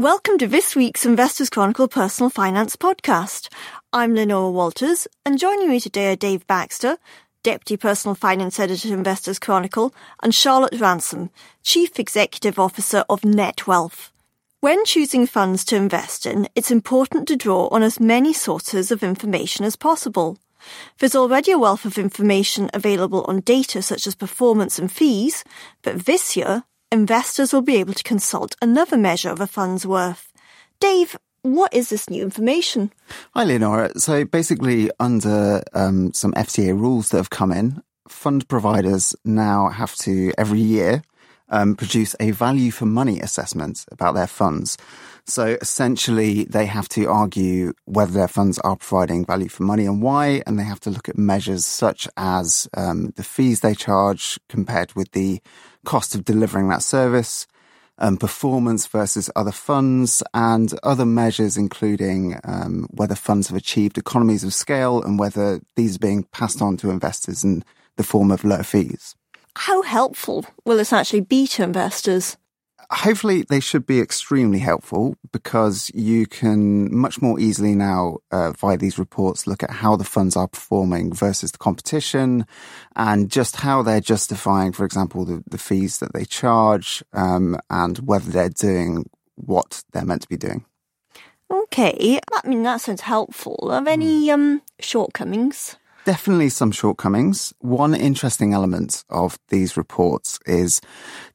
Welcome to this week's Investors Chronicle Personal Finance Podcast. I'm Lenora Walters, and joining me today are Dave Baxter, Deputy Personal Finance Editor at Investors Chronicle, and Charlotte Ransom, Chief Executive Officer of Net Wealth. When choosing funds to invest in, it's important to draw on as many sources of information as possible. There's already a wealth of information available on data such as performance and fees, but this year, investors will be able to consult another measure of a fund's worth. Dave, what is this new information? Hi, Leonora. So basically, under some FCA rules that have come in, fund providers now have to, every year, produce a value for money assessment about their funds. So essentially, they have to argue whether their funds are providing value for money and why, and they have to look at measures such as the fees they charge compared with the cost of delivering that service, performance versus other funds, and other measures including whether funds have achieved economies of scale and whether these are being passed on to investors in the form of lower fees. How helpful will this actually be to investors? Hopefully, they should be extremely helpful because you can much more easily now, via these reports, look at how the funds are performing versus the competition and just how they're justifying, for example, the fees that they charge and whether they're doing what they're meant to be doing. Okay, I mean, that sounds helpful. Are there any shortcomings? Definitely some shortcomings. One interesting element of these reports is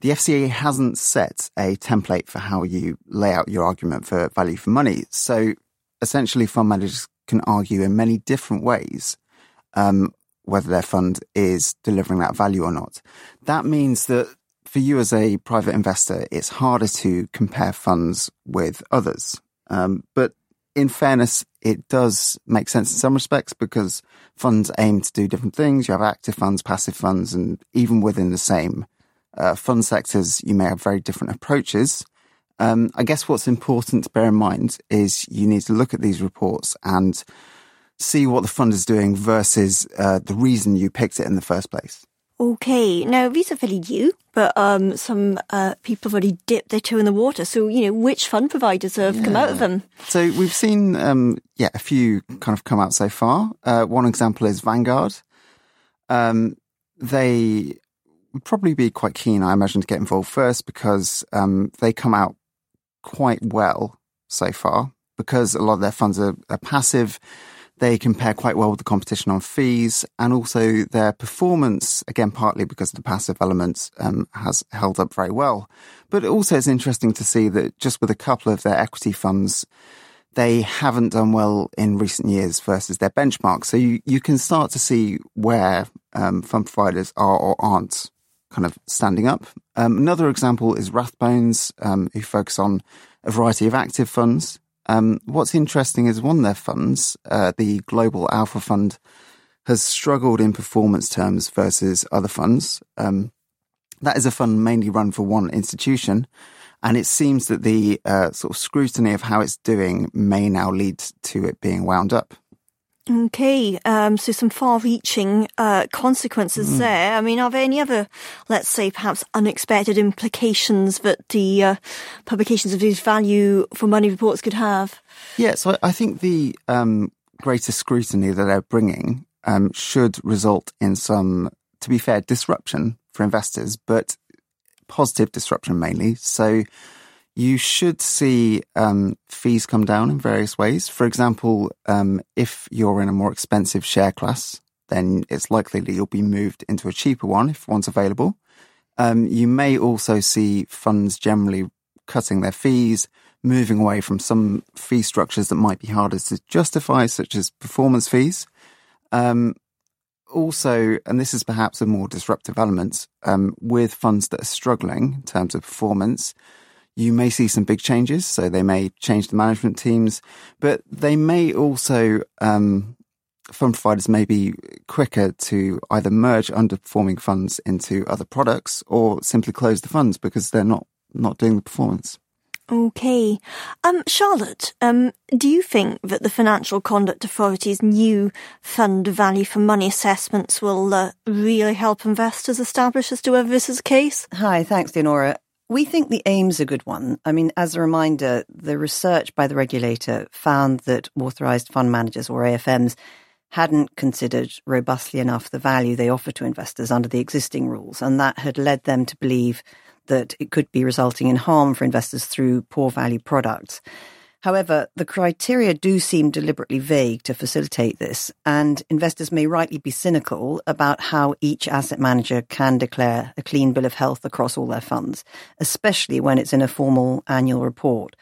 the FCA hasn't set a template for how you lay out your argument for value for money. So essentially, fund managers can argue in many different ways whether their fund is delivering that value or not. That means that for you as a private investor, it's harder to compare funds with others. But in fairness, it does make sense in some respects because funds aim to do different things. You have active funds, passive funds, and even within the same fund sectors, you may have very different approaches. I guess what's important to bear in mind is you need to look at these reports and see what the fund is doing versus the reason you picked it in the first place. Okay, now these are fairly new, but some people have already dipped their toe in the water. So, you know, which fund providers have come out of them? So we've seen, a few kind of come out so far. One example is Vanguard. They would probably be quite keen, I imagine, to get involved first because they come out quite well so far because a lot of their funds are passive. They compare quite well with the competition on fees and also their performance, again, partly because the passive element has held up very well. But also it's interesting to see that just with a couple of their equity funds, they haven't done well in recent years versus their benchmark. So you can start to see where fund providers are or aren't kind of standing up. Another example is Rathbones, who focus on a variety of active funds. What's interesting is one of their funds, the Global Alpha Fund, has struggled in performance terms versus other funds. That is a fund mainly run for one institution, and it seems that the sort of scrutiny of how it's doing may now lead to it being wound up. Okay, so some far-reaching consequences there. I mean, are there any other, let's say, perhaps unexpected implications that the publications of these value for money reports could have? Yeah, so I think the greater scrutiny that they're bringing should result in some, to be fair, disruption for investors, but positive disruption mainly. So you should see fees come down in various ways. For example, if you're in a more expensive share class, then it's likely that you'll be moved into a cheaper one if one's available. You may also see funds generally cutting their fees, moving away from some fee structures that might be harder to justify, such as performance fees. Also, and this is perhaps a more disruptive element, with funds that are struggling in terms of performance, you may see some big changes, so they may change the management teams, but they may also, fund providers may be quicker to either merge underperforming funds into other products or simply close the funds because they're not doing the performance. Okay. Charlotte, do you think that the Financial Conduct Authority's new fund value for money assessments will really help investors establish as to whether this is the case? Hi, thanks, Leonora. We think the aim's a good one. I mean, as a reminder, the research by the regulator found that authorised fund managers, or AFMs, hadn't considered robustly enough the value they offer to investors under the existing rules, and that had led them to believe that it could be resulting in harm for investors through poor value products. However, the criteria do seem deliberately vague to facilitate this, and investors may rightly be cynical about how each asset manager can declare a clean bill of health across all their funds, especially when it's in a formal annual report.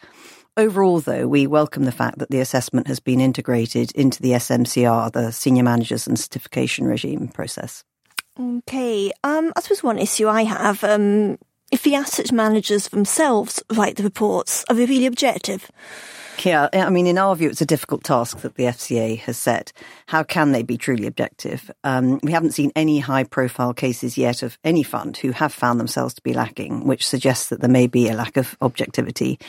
Overall, though, we welcome the fact that the assessment has been integrated into the SMCR, the Senior Managers and Certification Regime process. Okay, I suppose one issue I have... If the asset managers themselves write the reports, are they really objective? Yeah, I mean, in our view, it's a difficult task that the FCA has set. How can they be truly objective? We haven't seen any high-profile cases yet of any fund who have found themselves to be lacking, which suggests that there may be a lack of objectivity.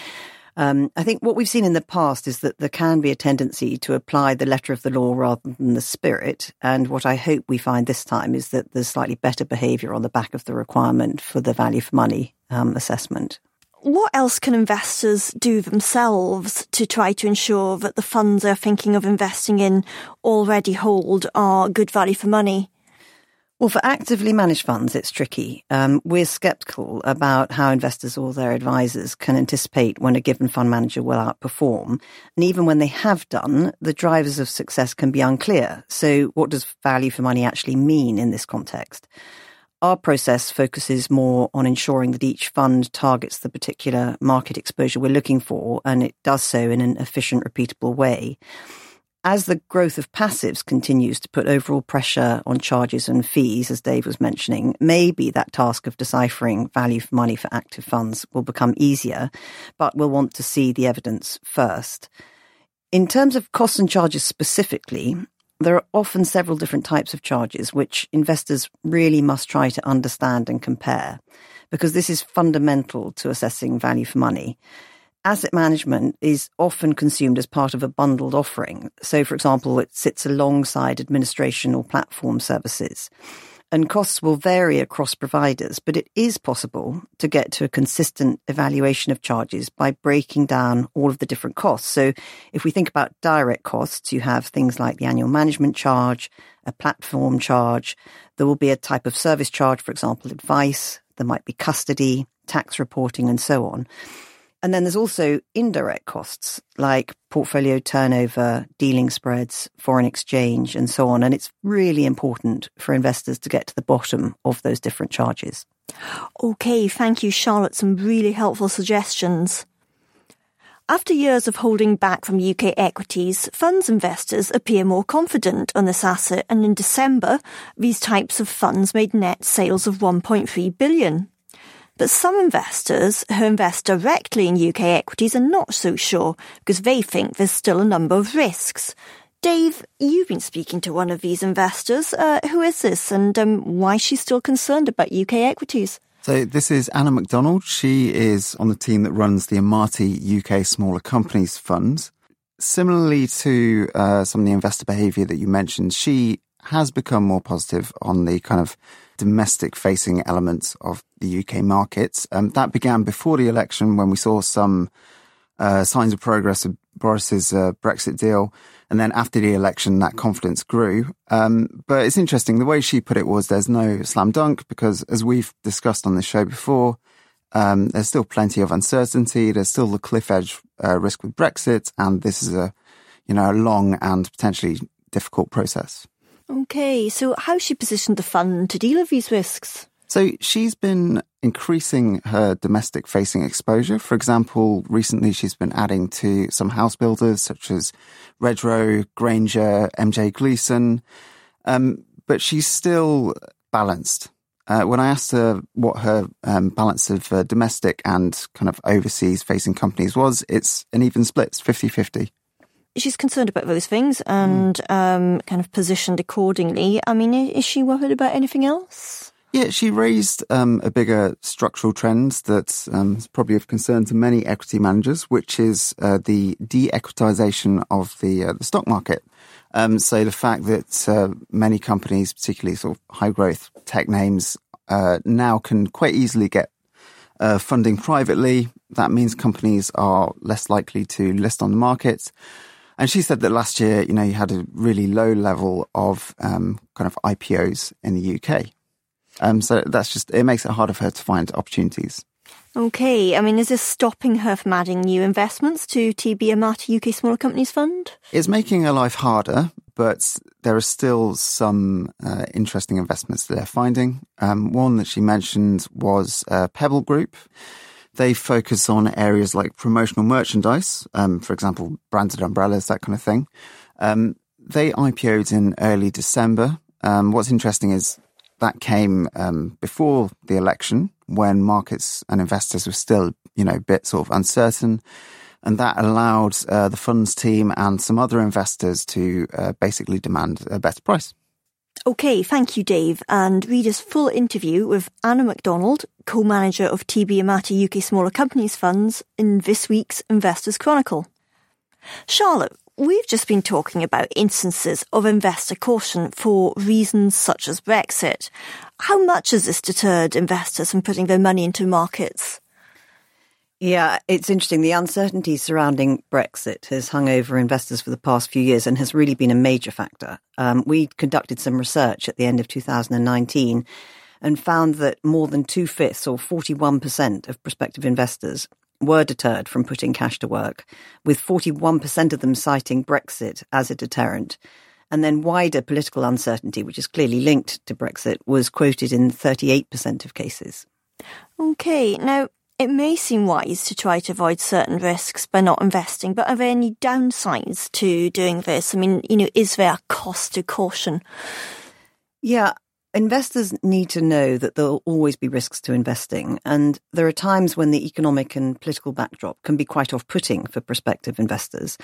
I think what we've seen in the past is that there can be a tendency to apply the letter of the law rather than the spirit. And what I hope we find this time is that there's slightly better behaviour on the back of the requirement for the value for money assessment. What else can investors do themselves to try to ensure that the funds they're thinking of investing in already hold are good value for money? Well, for actively managed funds, it's tricky. We're sceptical about how investors or their advisors can anticipate when a given fund manager will outperform. And even when they have done, the drivers of success can be unclear. So what does value for money actually mean in this context? Our process focuses more on ensuring that each fund targets the particular market exposure we're looking for, and it does so in an efficient, repeatable way. As the growth of passives continues to put overall pressure on charges and fees, as Dave was mentioning, maybe that task of deciphering value for money for active funds will become easier, but we'll want to see the evidence first. In terms of costs and charges specifically, there are often several different types of charges which investors really must try to understand and compare, because this is fundamental to assessing value for money. Asset management is often consumed as part of a bundled offering. So, for example, it sits alongside administration or platform services. And costs will vary across providers, but it is possible to get to a consistent evaluation of charges by breaking down all of the different costs. So if we think about direct costs, you have things like the annual management charge, a platform charge. There will be a type of service charge, for example, advice. There might be custody, tax reporting, and so on. And then there's also indirect costs like portfolio turnover, dealing spreads, foreign exchange, and so on. And it's really important for investors to get to the bottom of those different charges. OK, thank you, Charlotte. Some really helpful suggestions. After years of holding back from UK equities, funds investors appear more confident on this asset. And in December, these types of funds made net sales of £1.3 billion. But some investors who invest directly in UK equities are not so sure because they think there's still a number of risks. Dave, you've been speaking to one of these investors. Who is this, and why is she still concerned about UK equities? So this is Anna McDonald. She is on the team that runs the Amati UK Smaller Companies Funds. Similarly to some of the investor behaviour that you mentioned, she has become more positive on the kind of domestic-facing elements of the UK markets. That began before the election when we saw some signs of progress of Boris's Brexit deal. And then after the election, that confidence grew. But it's interesting, the way she put it was there's no slam dunk because, as we've discussed on the show before, there's still plenty of uncertainty. There's still the cliff edge risk with Brexit. And this is a long and potentially difficult process. OK, so how's she positioned the fund to deal with these risks? So she's been increasing her domestic-facing exposure. For example, recently she's been adding to some house builders such as Redrow, Granger, MJ Gleeson. But she's still balanced. When I asked her what her balance of domestic and kind of overseas-facing companies was, it's an even split, it's 50-50. She's concerned about those things and kind of positioned accordingly. I mean, is she worried about anything else? Yeah, she raised a bigger structural trend that's probably of concern to many equity managers, which is the de-equitisation of the stock market. So the fact that many companies, particularly sort of high-growth tech names, now can quite easily get funding privately. That means companies are less likely to list on the market. And she said that last year, you know, you had a really low level of kind of IPOs in the UK. So that's just, it makes it harder for her to find opportunities. Okay. I mean, is this stopping her from adding new investments to TB Amati UK Smaller Companies Fund? It's making her life harder, but there are still some interesting investments that they're finding. One that she mentioned was Pebble Group. They focus on areas like promotional merchandise, for example, branded umbrellas, that kind of thing. They IPO'd in early December. What's interesting is that came before the election, when markets and investors were still, you know, a bit sort of uncertain. And that allowed the funds team and some other investors to basically demand a better price. OK, thank you, Dave. And readers' full interview with Anna McDonald, co-manager of TB Amati UK Smaller Companies Funds, in this week's Investors Chronicle. Charlotte, we've just been talking about instances of investor caution for reasons such as Brexit. How much has this deterred investors from putting their money into markets? Yeah, it's interesting. The uncertainty surrounding Brexit has hung over investors for the past few years and has really been a major factor. We conducted some research at the end of 2019 and found that more than 2/5 or 41% of prospective investors were deterred from putting cash to work, with 41% of them citing Brexit as a deterrent. And then wider political uncertainty, which is clearly linked to Brexit, was quoted in 38% of cases. OK, now, it may seem wise to try to avoid certain risks by not investing, but are there any downsides to doing this? I mean, you know, is there a cost to caution? Yeah, investors need to know that there will always be risks to investing. And there are times when the economic and political backdrop can be quite off-putting for prospective investors.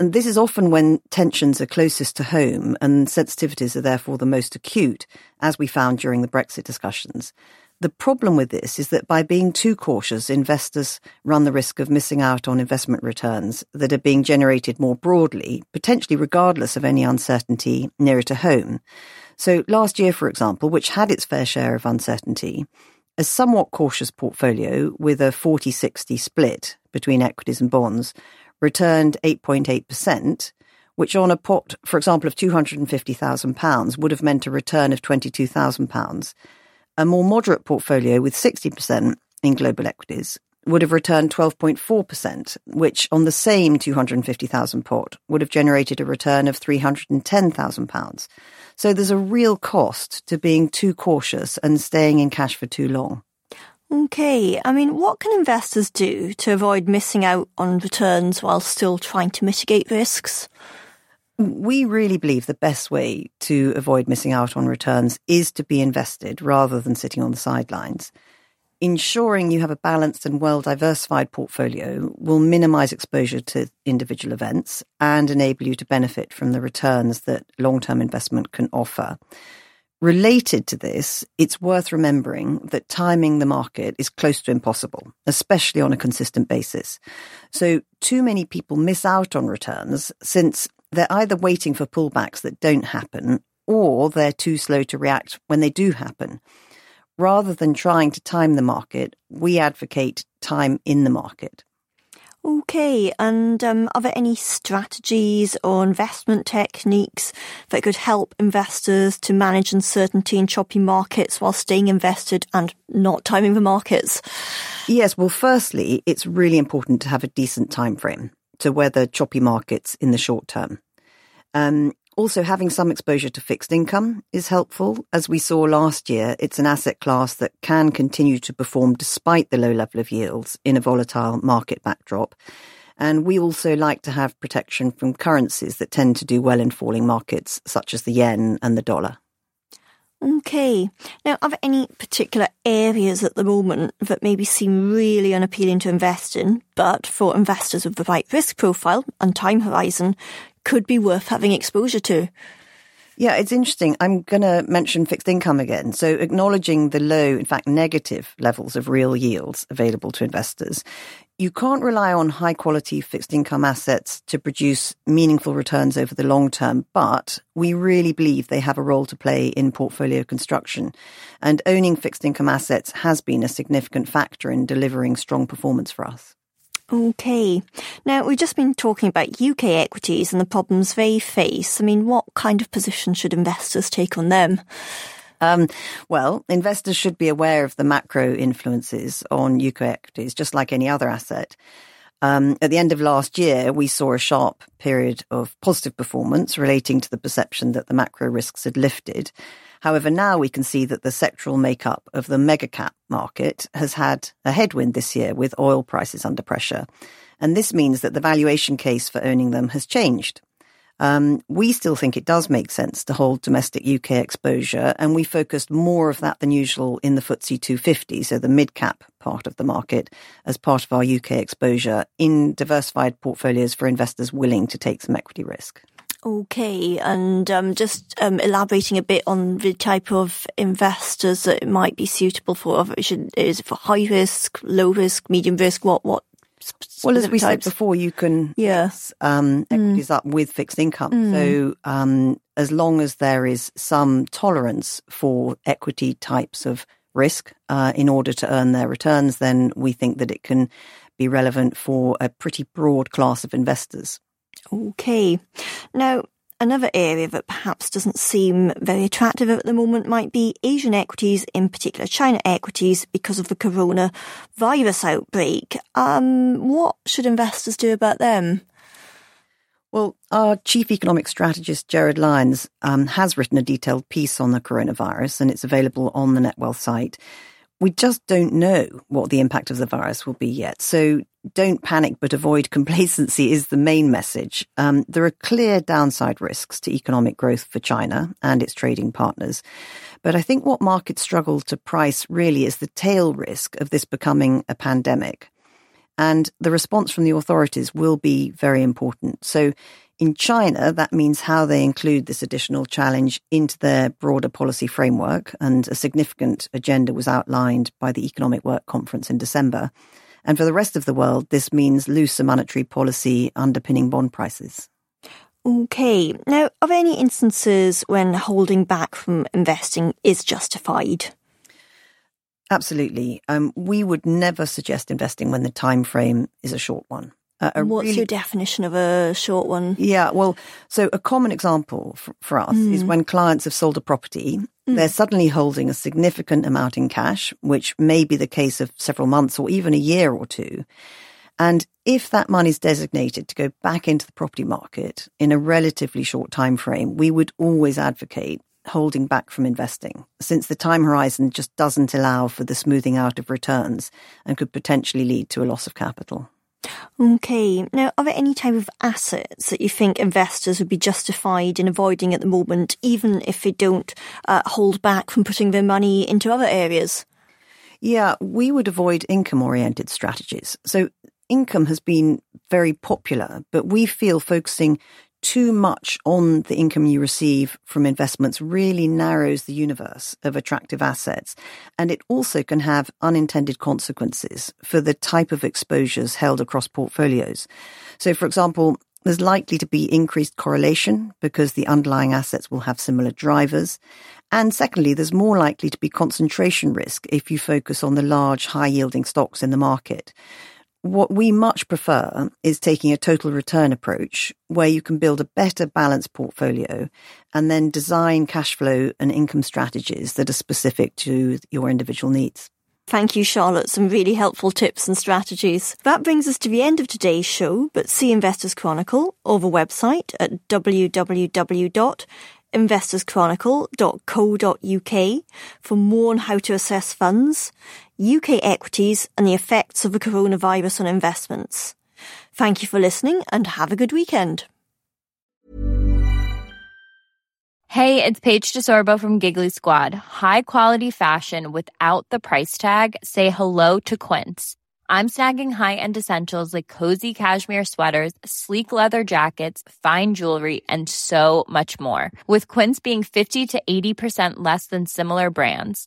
And this is often when tensions are closest to home and sensitivities are therefore the most acute, as we found during the Brexit discussions. The problem with this is that by being too cautious, investors run the risk of missing out on investment returns that are being generated more broadly, potentially regardless of any uncertainty nearer to home. So last year, for example, which had its fair share of uncertainty, a somewhat cautious portfolio with a 40-60 split between equities and bonds returned 8.8%, which on a pot, for example, of £250,000 would have meant a return of £22,000. A more moderate portfolio with 60% in global equities would have returned 12.4%, which on the same £250,000 pot would have generated a return of £310,000. So there's a real cost to being too cautious and staying in cash for too long. OK, I mean, what can investors do to avoid missing out on returns while still trying to mitigate risks? We really believe the best way to avoid missing out on returns is to be invested rather than sitting on the sidelines. Ensuring you have a balanced and well-diversified portfolio will minimise exposure to individual events and enable you to benefit from the returns that long-term investment can offer. Related to this, it's worth remembering that timing the market is close to impossible, especially on a consistent basis. So too many people miss out on returns since they're either waiting for pullbacks that don't happen or they're too slow to react when they do happen. Rather than trying to time the market, we advocate time in the market. OK, and are there any strategies or investment techniques that could help investors to manage uncertainty in choppy markets while staying invested and not timing the markets? Yes, well, firstly, it's really important to have a decent time frame to weather choppy markets in the short term. Also, having some exposure to fixed income is helpful. As we saw last year, it's an asset class that can continue to perform despite the low level of yields in a volatile market backdrop. And we also like to have protection from currencies that tend to do well in falling markets, such as the yen and the dollar. OK. Now, are there any particular areas at the moment that maybe seem really unappealing to invest in, but for investors with the right risk profile and time horizon, could be worth having exposure to? Yeah, it's interesting. I'm going to mention fixed income again. So acknowledging the low, in fact, negative levels of real yields available to investors, you can't rely on high-quality fixed income assets to produce meaningful returns over the long term, but we really believe they have a role to play in portfolio construction. And owning fixed income assets has been a significant factor in delivering strong performance for us. Okay. Now, we've just been talking about UK equities and the problems they face. I mean, what kind of position should investors take on them? Well, investors should be aware of the macro influences on UK equities, just like any other asset. At the end of last year, we saw a sharp period of positive performance relating to the perception that the macro risks had lifted. However, now we can see that the sectoral makeup of the mega-cap market has had a headwind this year with oil prices under pressure. And this means that the valuation case for owning them has changed. We still think it does make sense to hold domestic UK exposure, and we focused more of that than usual in the FTSE 250, so the mid-cap part of the market, as part of our UK exposure in diversified portfolios for investors willing to take some equity risk. Okay, and just elaborating a bit on the type of investors that it might be suitable for. Is it for high risk, low risk, medium risk, what? Well, as we said before, you can equities up with fixed income. So as long as there is some tolerance for equity types of risk in order to earn their returns, then we think that it can be relevant for a pretty broad class of investors. Okay. Now, another area that perhaps doesn't seem very attractive at the moment might be Asian equities, in particular China equities, because of the coronavirus outbreak. What should investors do about them? Well, our chief economic strategist, Gerard Lyons, has written a detailed piece on the coronavirus, and it's available on the Net Wealth site. We just don't know what the impact of the virus will be yet. So don't panic, but avoid complacency is the main message. There are clear downside risks to economic growth for China and its trading partners. But I think what markets struggle to price really is the tail risk of this becoming a pandemic. And the response from the authorities will be very important. So in China, that means how they include this additional challenge into their broader policy framework. And a significant agenda was outlined by the Economic Work Conference in December. And for the rest of the world, this means looser monetary policy underpinning bond prices. Okay. Now, are there any instances when holding back from investing is justified? Absolutely. We would never suggest investing when the time frame is a short one. What's your definition of a short one? Yeah, well, so a common example for us is when clients have sold a property, they're suddenly holding a significant amount in cash, which may be the case of several months or even a year or two. And if that money is designated to go back into the property market in a relatively short time frame, we would always advocate holding back from investing, since the time horizon just doesn't allow for the smoothing out of returns and could potentially lead to a loss of capital. Okay. Now, are there any type of assets that you think investors would be justified in avoiding at the moment, even if they don't hold back from putting their money into other areas? Yeah, we would avoid income-oriented strategies. So income has been very popular, but we feel focusing too much on the income you receive from investments really narrows the universe of attractive assets, and it also can have unintended consequences for the type of exposures held across portfolios. So, for example, there's likely to be increased correlation because the underlying assets will have similar drivers. And secondly, there's more likely to be concentration risk if you focus on the large, high-yielding stocks in the market. What we much prefer is taking a total return approach where you can build a better balanced portfolio and then design cash flow and income strategies that are specific to your individual needs. Thank you, Charlotte. Some really helpful tips and strategies. That brings us to the end of today's show, but see Investors Chronicle or the website at www.investorschronicle.co.uk for more on how to assess funds, UK equities and the effects of the coronavirus on investments. Thank you for listening and have a good weekend. Hey, it's Paige DeSorbo from Giggly Squad. High quality fashion without the price tag. Say hello to Quince. I'm snagging high-end essentials like cozy cashmere sweaters, sleek leather jackets, fine jewelry, and so much more. With Quince being 50 to 80% less than similar brands.